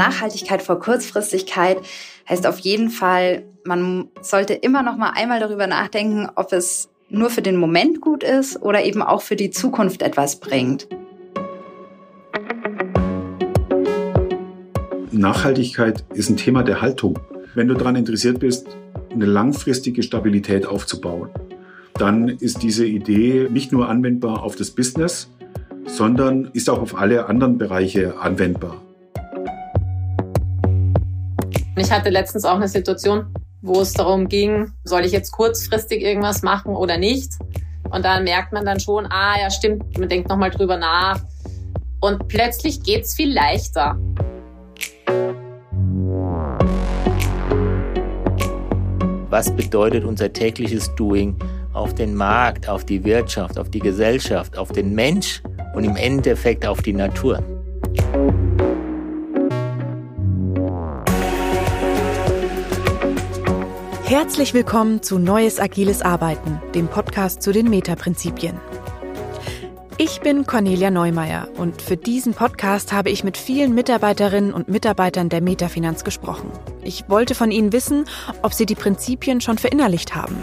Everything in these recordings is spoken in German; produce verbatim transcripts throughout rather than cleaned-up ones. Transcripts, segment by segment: Nachhaltigkeit vor Kurzfristigkeit heißt auf jeden Fall, man sollte immer noch mal einmal darüber nachdenken, ob es nur für den Moment gut ist oder eben auch für die Zukunft etwas bringt. Nachhaltigkeit ist ein Thema der Haltung. Wenn du daran interessiert bist, eine langfristige Stabilität aufzubauen, dann ist diese Idee nicht nur anwendbar auf das Business, sondern ist auch auf alle anderen Bereiche anwendbar. Ich hatte letztens auch eine Situation, wo es darum ging, soll ich jetzt kurzfristig irgendwas machen oder nicht? Und dann merkt man dann schon, ah ja stimmt, man denkt nochmal drüber nach. Und plötzlich geht es viel leichter. Was bedeutet unser tägliches Doing auf den Markt, auf die Wirtschaft, auf die Gesellschaft, auf den Mensch und im Endeffekt auf die Natur? Herzlich willkommen zu Neues Agiles Arbeiten, dem Podcast zu den Meta-Prinzipien. Ich bin Cornelia Neumeier und für diesen Podcast habe ich mit vielen Mitarbeiterinnen und Mitarbeitern der Metafinanz gesprochen. Ich wollte von ihnen wissen, ob sie die Prinzipien schon verinnerlicht haben.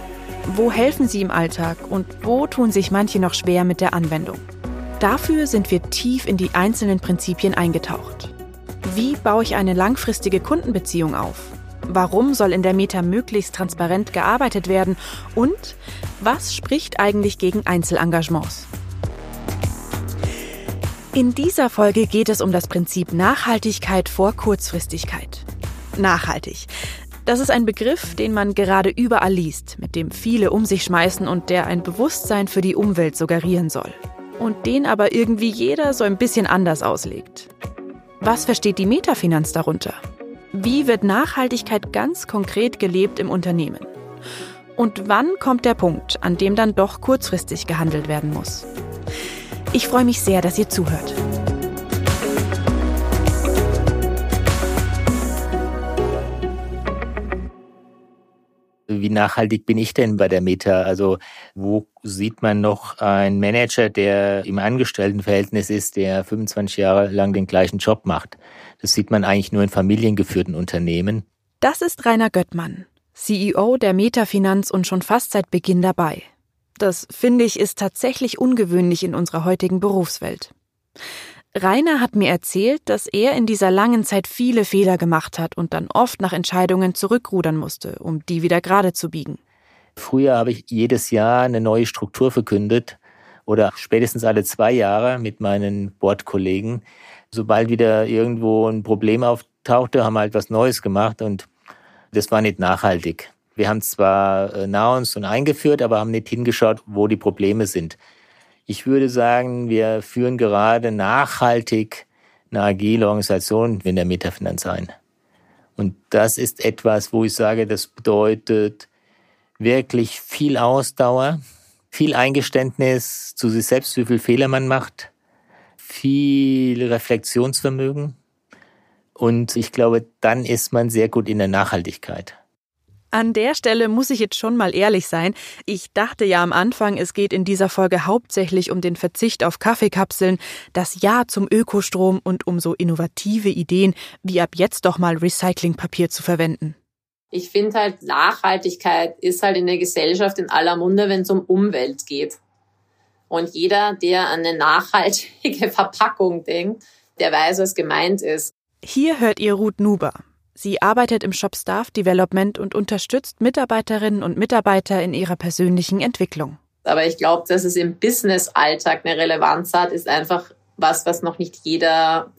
Wo helfen sie im Alltag und wo tun sich manche noch schwer mit der Anwendung? Dafür sind wir tief in die einzelnen Prinzipien eingetaucht. Wie baue ich eine langfristige Kundenbeziehung auf? Warum soll in der Meta möglichst transparent gearbeitet werden? Und was spricht eigentlich gegen Einzelengagements? In dieser Folge geht es um das Prinzip Nachhaltigkeit vor Kurzfristigkeit. Nachhaltig. Das ist ein Begriff, den man gerade überall liest, mit dem viele um sich schmeißen und der ein Bewusstsein für die Umwelt suggerieren soll. Und den aber irgendwie jeder so ein bisschen anders auslegt. Was versteht die Metafinanz darunter? Wie wird Nachhaltigkeit ganz konkret gelebt im Unternehmen? Und wann kommt der Punkt, an dem dann doch kurzfristig gehandelt werden muss? Ich freue mich sehr, dass ihr zuhört. Wie nachhaltig bin ich denn bei der Meta? Also wo sieht man noch einen Manager, der im Angestelltenverhältnis ist, der fünfundzwanzig Jahre lang den gleichen Job macht? Das sieht man eigentlich nur in familiengeführten Unternehmen. Das ist Rainer Göttmann, C E O der Metafinanz und schon fast seit Beginn dabei. Das, finde ich, ist tatsächlich ungewöhnlich in unserer heutigen Berufswelt. Rainer hat mir erzählt, dass er in dieser langen Zeit viele Fehler gemacht hat und dann oft nach Entscheidungen zurückrudern musste, um die wieder gerade zu biegen. Früher habe ich jedes Jahr eine neue Struktur verkündet oder spätestens alle zwei Jahre mit meinen Boardkollegen. Sobald wieder irgendwo ein Problem auftauchte, haben wir halt was Neues gemacht und das war nicht nachhaltig. Wir haben zwar announced und eingeführt, aber haben nicht hingeschaut, wo die Probleme sind. Ich würde sagen, wir führen gerade nachhaltig eine agile Organisation in der Metafinanz ein. Und das ist etwas, wo ich sage, das bedeutet wirklich viel Ausdauer, viel Eingeständnis zu sich selbst, wie viel Fehler man macht, viel Reflexionsvermögen. Und ich glaube, dann ist man sehr gut in der Nachhaltigkeit. An der Stelle muss ich jetzt schon mal ehrlich sein. Ich dachte ja am Anfang, es geht in dieser Folge hauptsächlich um den Verzicht auf Kaffeekapseln, das Ja zum Ökostrom und um so innovative Ideen, wie ab jetzt doch mal Recyclingpapier zu verwenden. Ich finde halt, Nachhaltigkeit ist halt in der Gesellschaft in aller Munde, wenn es um Umwelt geht. Und jeder, der an eine nachhaltige Verpackung denkt, der weiß, was gemeint ist. Hier hört ihr Ruth Nuber. Sie arbeitet im Shop Staff Development und unterstützt Mitarbeiterinnen und Mitarbeiter in ihrer persönlichen Entwicklung. Aber ich glaube, dass es im Business-Alltag eine Relevanz hat, ist einfach was, was noch nicht jeder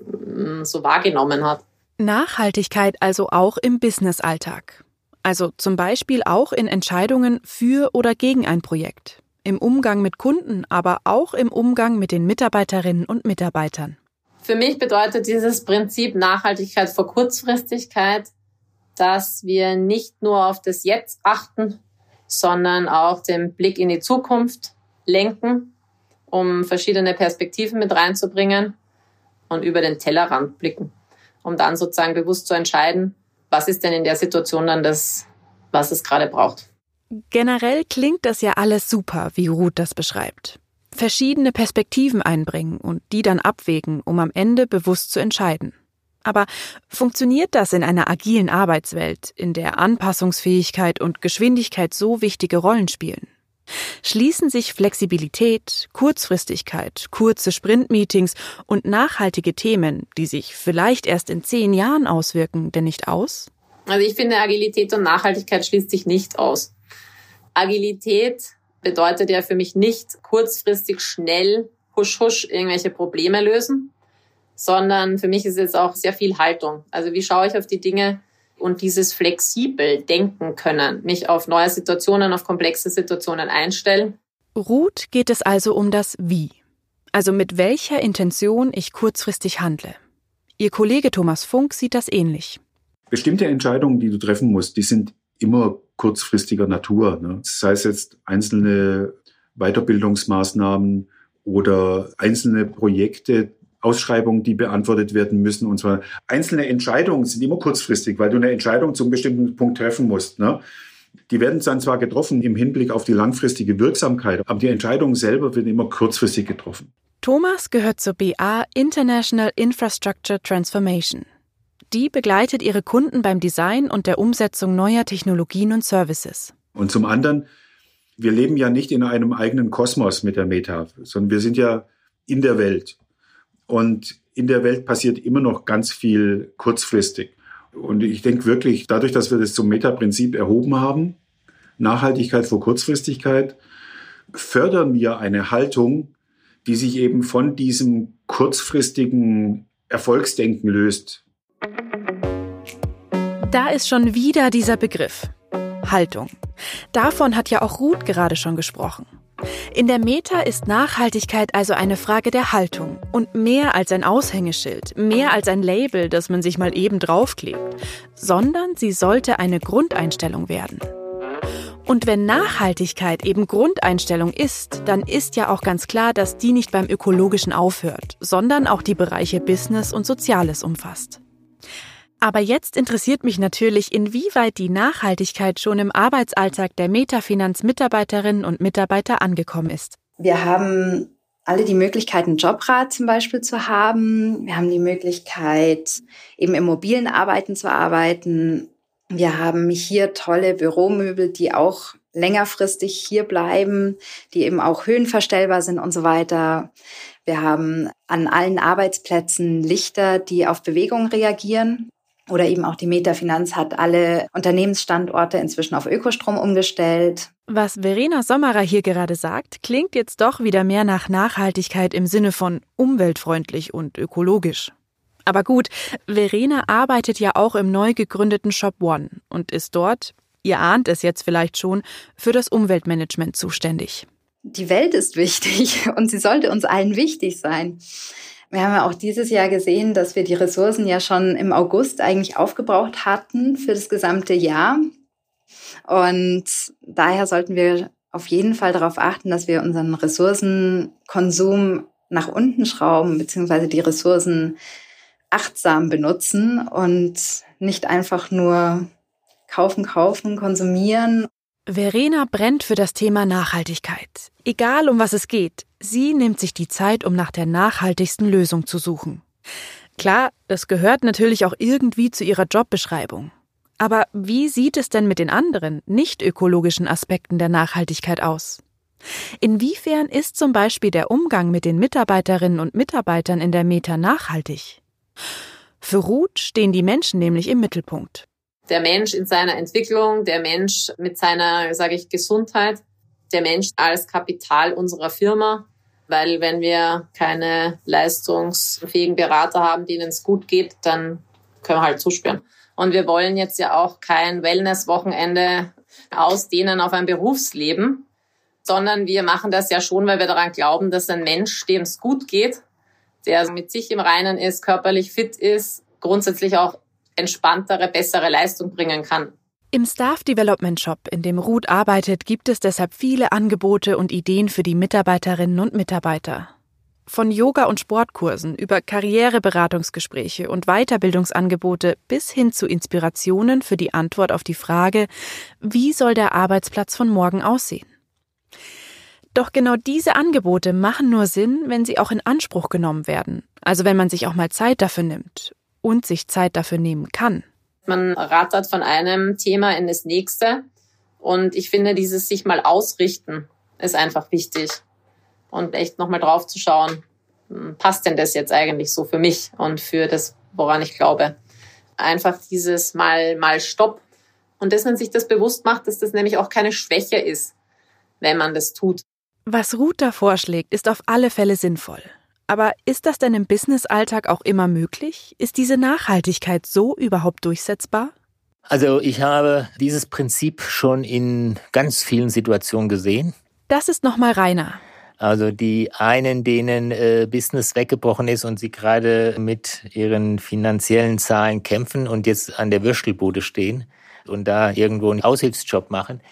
so wahrgenommen hat. Nachhaltigkeit also auch im Business-Alltag. Also zum Beispiel auch in Entscheidungen für oder gegen ein Projekt. Im Umgang mit Kunden, aber auch im Umgang mit den Mitarbeiterinnen und Mitarbeitern. Für mich bedeutet dieses Prinzip Nachhaltigkeit vor Kurzfristigkeit, dass wir nicht nur auf das Jetzt achten, sondern auch den Blick in die Zukunft lenken, um verschiedene Perspektiven mit reinzubringen und über den Tellerrand blicken, um dann sozusagen bewusst zu entscheiden, was ist denn in der Situation dann das, was es gerade braucht. Generell klingt das ja alles super, wie Ruth das beschreibt. Verschiedene Perspektiven einbringen und die dann abwägen, um am Ende bewusst zu entscheiden. Aber funktioniert das in einer agilen Arbeitswelt, in der Anpassungsfähigkeit und Geschwindigkeit so wichtige Rollen spielen? Schließen sich Flexibilität, Kurzfristigkeit, kurze Sprintmeetings und nachhaltige Themen, die sich vielleicht erst in zehn Jahren auswirken, denn nicht aus? Also ich finde, Agilität und Nachhaltigkeit schließt sich nicht aus. Agilität bedeutet ja für mich nicht kurzfristig schnell, husch, husch, irgendwelche Probleme lösen, sondern für mich ist jetzt auch sehr viel Haltung. Also wie schaue ich auf die Dinge und dieses flexibel denken können, mich auf neue Situationen, auf komplexe Situationen einstellen. Ruth geht es also um das Wie, also mit welcher Intention ich kurzfristig handle. Ihr Kollege Thomas Funk sieht das ähnlich. Bestimmte Entscheidungen, die du treffen musst, die sind immer kurzfristiger Natur, ne? Das heißt jetzt einzelne Weiterbildungsmaßnahmen oder einzelne Projekte, Ausschreibungen, die beantwortet werden müssen. Und zwar einzelne Entscheidungen sind immer kurzfristig, weil du eine Entscheidung zum bestimmten Punkt treffen musst, ne? Die werden dann zwar getroffen im Hinblick auf die langfristige Wirksamkeit, aber die Entscheidungen selber werden immer kurzfristig getroffen. Thomas gehört zur B A International Infrastructure Transformation. Die begleitet ihre Kunden beim Design und der Umsetzung neuer Technologien und Services. Und zum anderen, wir leben ja nicht in einem eigenen Kosmos mit der Meta, sondern wir sind ja in der Welt. Und in der Welt passiert immer noch ganz viel kurzfristig. Und ich denke wirklich, dadurch, dass wir das zum Meta-Prinzip erhoben haben, Nachhaltigkeit vor Kurzfristigkeit, fördern wir eine Haltung, die sich eben von diesem kurzfristigen Erfolgsdenken löst. Da ist schon wieder dieser Begriff, Haltung. Davon hat ja auch Ruth gerade schon gesprochen. In der Meta ist Nachhaltigkeit also eine Frage der Haltung und mehr als ein Aushängeschild, mehr als ein Label, das man sich mal eben draufklebt, sondern sie sollte eine Grundeinstellung werden. Und wenn Nachhaltigkeit eben Grundeinstellung ist, dann ist ja auch ganz klar, dass die nicht beim Ökologischen aufhört, sondern auch die Bereiche Business und Soziales umfasst. Aber jetzt interessiert mich natürlich, inwieweit die Nachhaltigkeit schon im Arbeitsalltag der Metafinanz-Mitarbeiterinnen und Mitarbeiter angekommen ist. Wir haben alle die Möglichkeit, einen Jobrat zum Beispiel zu haben. Wir haben die Möglichkeit, eben im mobilen Arbeiten zu arbeiten. Wir haben hier tolle Büromöbel, die auch längerfristig hier bleiben, die eben auch höhenverstellbar sind und so weiter. Wir haben an allen Arbeitsplätzen Lichter, die auf Bewegung reagieren. Oder eben auch die Metafinanz hat alle Unternehmensstandorte inzwischen auf Ökostrom umgestellt. Was Verena Sommerer hier gerade sagt, klingt jetzt doch wieder mehr nach Nachhaltigkeit im Sinne von umweltfreundlich und ökologisch. Aber gut, Verena arbeitet ja auch im neu gegründeten Shop One und ist dort, ihr ahnt es jetzt vielleicht schon, für das Umweltmanagement zuständig. Die Welt ist wichtig und sie sollte uns allen wichtig sein. Wir haben ja auch dieses Jahr gesehen, dass wir die Ressourcen ja schon im August eigentlich aufgebraucht hatten für das gesamte Jahr. Und daher sollten wir auf jeden Fall darauf achten, dass wir unseren Ressourcenkonsum nach unten schrauben, beziehungsweise die Ressourcen achtsam benutzen und nicht einfach nur kaufen, kaufen, konsumieren. Verena brennt für das Thema Nachhaltigkeit. Egal, um was es geht, sie nimmt sich die Zeit, um nach der nachhaltigsten Lösung zu suchen. Klar, das gehört natürlich auch irgendwie zu ihrer Jobbeschreibung. Aber wie sieht es denn mit den anderen, nicht ökologischen Aspekten der Nachhaltigkeit aus? Inwiefern ist zum Beispiel der Umgang mit den Mitarbeiterinnen und Mitarbeitern in der Meta nachhaltig? Für Ruth stehen die Menschen nämlich im Mittelpunkt. Der Mensch in seiner Entwicklung, der Mensch mit seiner, sage ich, Gesundheit, der Mensch als Kapital unserer Firma. Weil wenn wir keine leistungsfähigen Berater haben, denen es gut geht, dann können wir halt zusperren. Und wir wollen jetzt ja auch kein Wellness-Wochenende ausdehnen auf ein Berufsleben, sondern wir machen das ja schon, weil wir daran glauben, dass ein Mensch, dem es gut geht, der mit sich im Reinen ist, körperlich fit ist, grundsätzlich auch entspanntere, bessere Leistung bringen kann. Im Staff Development Shop, in dem Ruth arbeitet, gibt es deshalb viele Angebote und Ideen für die Mitarbeiterinnen und Mitarbeiter. Von Yoga- und Sportkursen über Karriereberatungsgespräche und Weiterbildungsangebote bis hin zu Inspirationen für die Antwort auf die Frage, wie soll der Arbeitsplatz von morgen aussehen? Doch genau diese Angebote machen nur Sinn, wenn sie auch in Anspruch genommen werden, also wenn man sich auch mal Zeit dafür nimmt. und sich Zeit dafür nehmen kann. Man rattert von einem Thema in das nächste und ich finde, dieses sich mal ausrichten ist einfach wichtig und echt nochmal drauf zu schauen, passt denn das jetzt eigentlich so für mich und für das, woran ich glaube. Einfach dieses mal, mal Stopp und dass man sich das bewusst macht, dass das nämlich auch keine Schwäche ist, wenn man das tut. Was Ruth da vorschlägt, ist auf alle Fälle sinnvoll. Aber ist das denn im Businessalltag auch immer möglich? Ist diese Nachhaltigkeit so überhaupt durchsetzbar? Also ich habe dieses Prinzip schon in ganz vielen Situationen gesehen. Das ist nochmal Rainer. Also die einen, denen äh, Business weggebrochen ist und sie gerade mit ihren finanziellen Zahlen kämpfen und jetzt an der Würstelbude stehen und da irgendwo einen Aushilfsjob machen.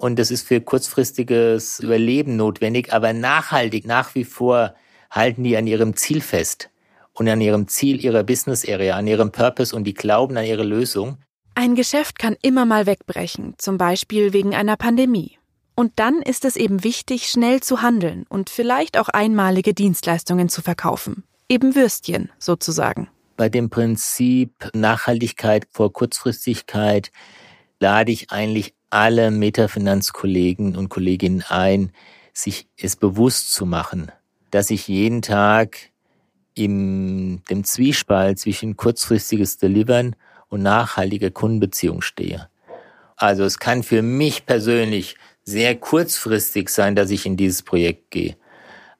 Und das ist für kurzfristiges Überleben notwendig, aber nachhaltig nach wie vor halten die an ihrem Ziel fest und an ihrem Ziel ihrer Business Area, an ihrem Purpose und die glauben an ihre Lösung. Ein Geschäft kann immer mal wegbrechen, zum Beispiel wegen einer Pandemie. Und dann ist es eben wichtig, schnell zu handeln und vielleicht auch einmalige Dienstleistungen zu verkaufen. Eben Würstchen sozusagen. Bei dem Prinzip Nachhaltigkeit vor Kurzfristigkeit lade ich eigentlich alle Metafinanz-Kollegen und Kolleginnen ein, sich es bewusst zu machen, dass ich jeden Tag im dem Zwiespalt zwischen kurzfristiges Delivern und nachhaltiger Kundenbeziehung stehe. Also es kann für mich persönlich sehr kurzfristig sein, dass ich in dieses Projekt gehe.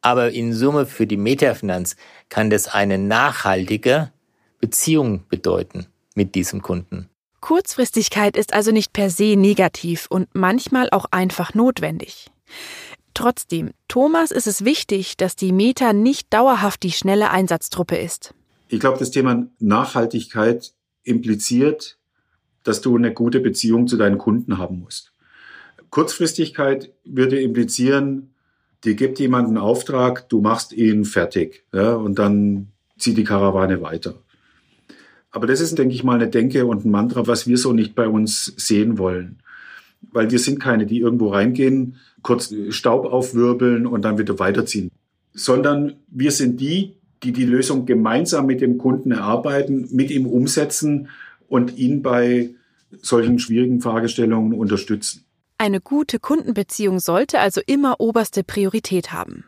Aber in Summe für die Metafinanz kann das eine nachhaltige Beziehung bedeuten mit diesem Kunden. Kurzfristigkeit ist also nicht per se negativ und manchmal auch einfach notwendig. Trotzdem, Thomas, ist es wichtig, dass die Meta nicht dauerhaft die schnelle Einsatztruppe ist. Ich glaube, das Thema Nachhaltigkeit impliziert, dass du eine gute Beziehung zu deinen Kunden haben musst. Kurzfristigkeit würde implizieren, dir gibt jemand einen Auftrag, du machst ihn fertig, ja, und dann zieht die Karawane weiter. Aber das ist, denke ich mal, eine Denke und ein Mantra, was wir so nicht bei uns sehen wollen. Weil wir sind keine, die irgendwo reingehen, kurz Staub aufwirbeln und dann wieder weiterziehen. Sondern wir sind die, die die Lösung gemeinsam mit dem Kunden erarbeiten, mit ihm umsetzen und ihn bei solchen schwierigen Fragestellungen unterstützen. Eine gute Kundenbeziehung sollte also immer oberste Priorität haben.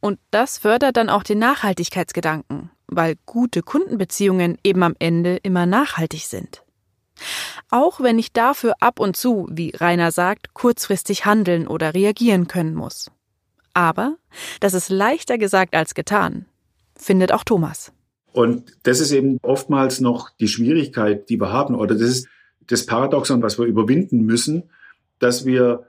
Und das fördert dann auch den Nachhaltigkeitsgedanken, weil gute Kundenbeziehungen eben am Ende immer nachhaltig sind. Auch wenn ich dafür ab und zu, wie Rainer sagt, kurzfristig handeln oder reagieren können muss. Aber das ist leichter gesagt als getan, findet auch Thomas. Und das ist eben oftmals noch die Schwierigkeit, die wir haben. Oder das ist das Paradoxon, was wir überwinden müssen, dass wir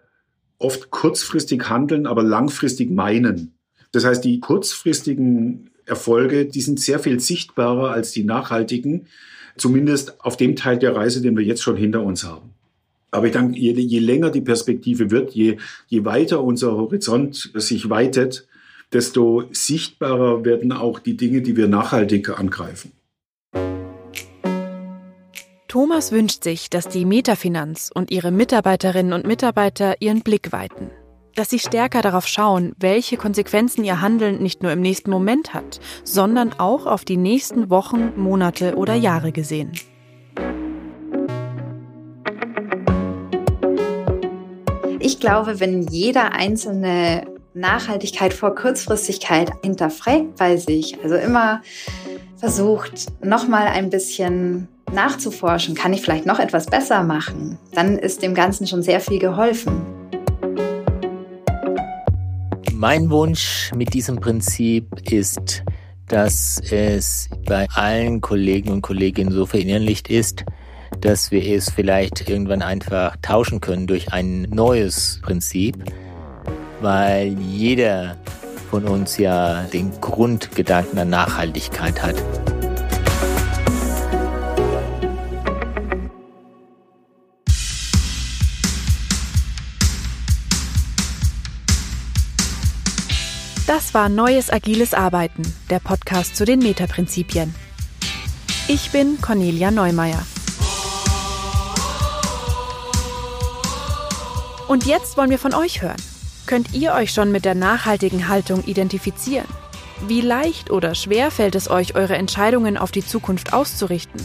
oft kurzfristig handeln, aber langfristig meinen. Das heißt, die kurzfristigen Erfolge, die sind sehr viel sichtbarer als die nachhaltigen, zumindest auf dem Teil der Reise, den wir jetzt schon hinter uns haben. Aber ich denke, je, je länger die Perspektive wird, je, je weiter unser Horizont sich weitet, desto sichtbarer werden auch die Dinge, die wir nachhaltig angreifen. Thomas wünscht sich, dass die Metafinanz und ihre Mitarbeiterinnen und Mitarbeiter ihren Blick weiten. Dass sie stärker darauf schauen, welche Konsequenzen ihr Handeln nicht nur im nächsten Moment hat, sondern auch auf die nächsten Wochen, Monate oder Jahre gesehen. Ich glaube, wenn jeder einzelne Nachhaltigkeit vor Kurzfristigkeit hinterfragt bei sich, also immer versucht, nochmal ein bisschen nachzuforschen, kann ich vielleicht noch etwas besser machen, dann ist dem Ganzen schon sehr viel geholfen. Mein Wunsch mit diesem Prinzip ist, dass es bei allen Kollegen und Kolleginnen so verinnerlicht ist, dass wir es vielleicht irgendwann einfach tauschen können durch ein neues Prinzip, weil jeder von uns ja den Grundgedanken der Nachhaltigkeit hat. Das war Neues Agiles Arbeiten, der Podcast zu den Meta-Prinzipien. Ich bin Cornelia Neumeier. Und jetzt wollen wir von euch hören. Könnt ihr euch schon mit der nachhaltigen Haltung identifizieren? Wie leicht oder schwer fällt es euch, eure Entscheidungen auf die Zukunft auszurichten?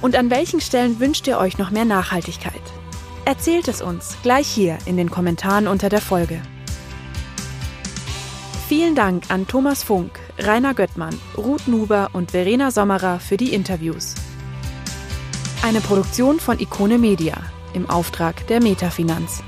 Und an welchen Stellen wünscht ihr euch noch mehr Nachhaltigkeit? Erzählt es uns gleich hier in den Kommentaren unter der Folge. Vielen Dank an Thomas Funk, Rainer Göttmann, Ruth Nuber und Verena Sommerer für die Interviews. Eine Produktion von Ikone Media im Auftrag der Metafinanz.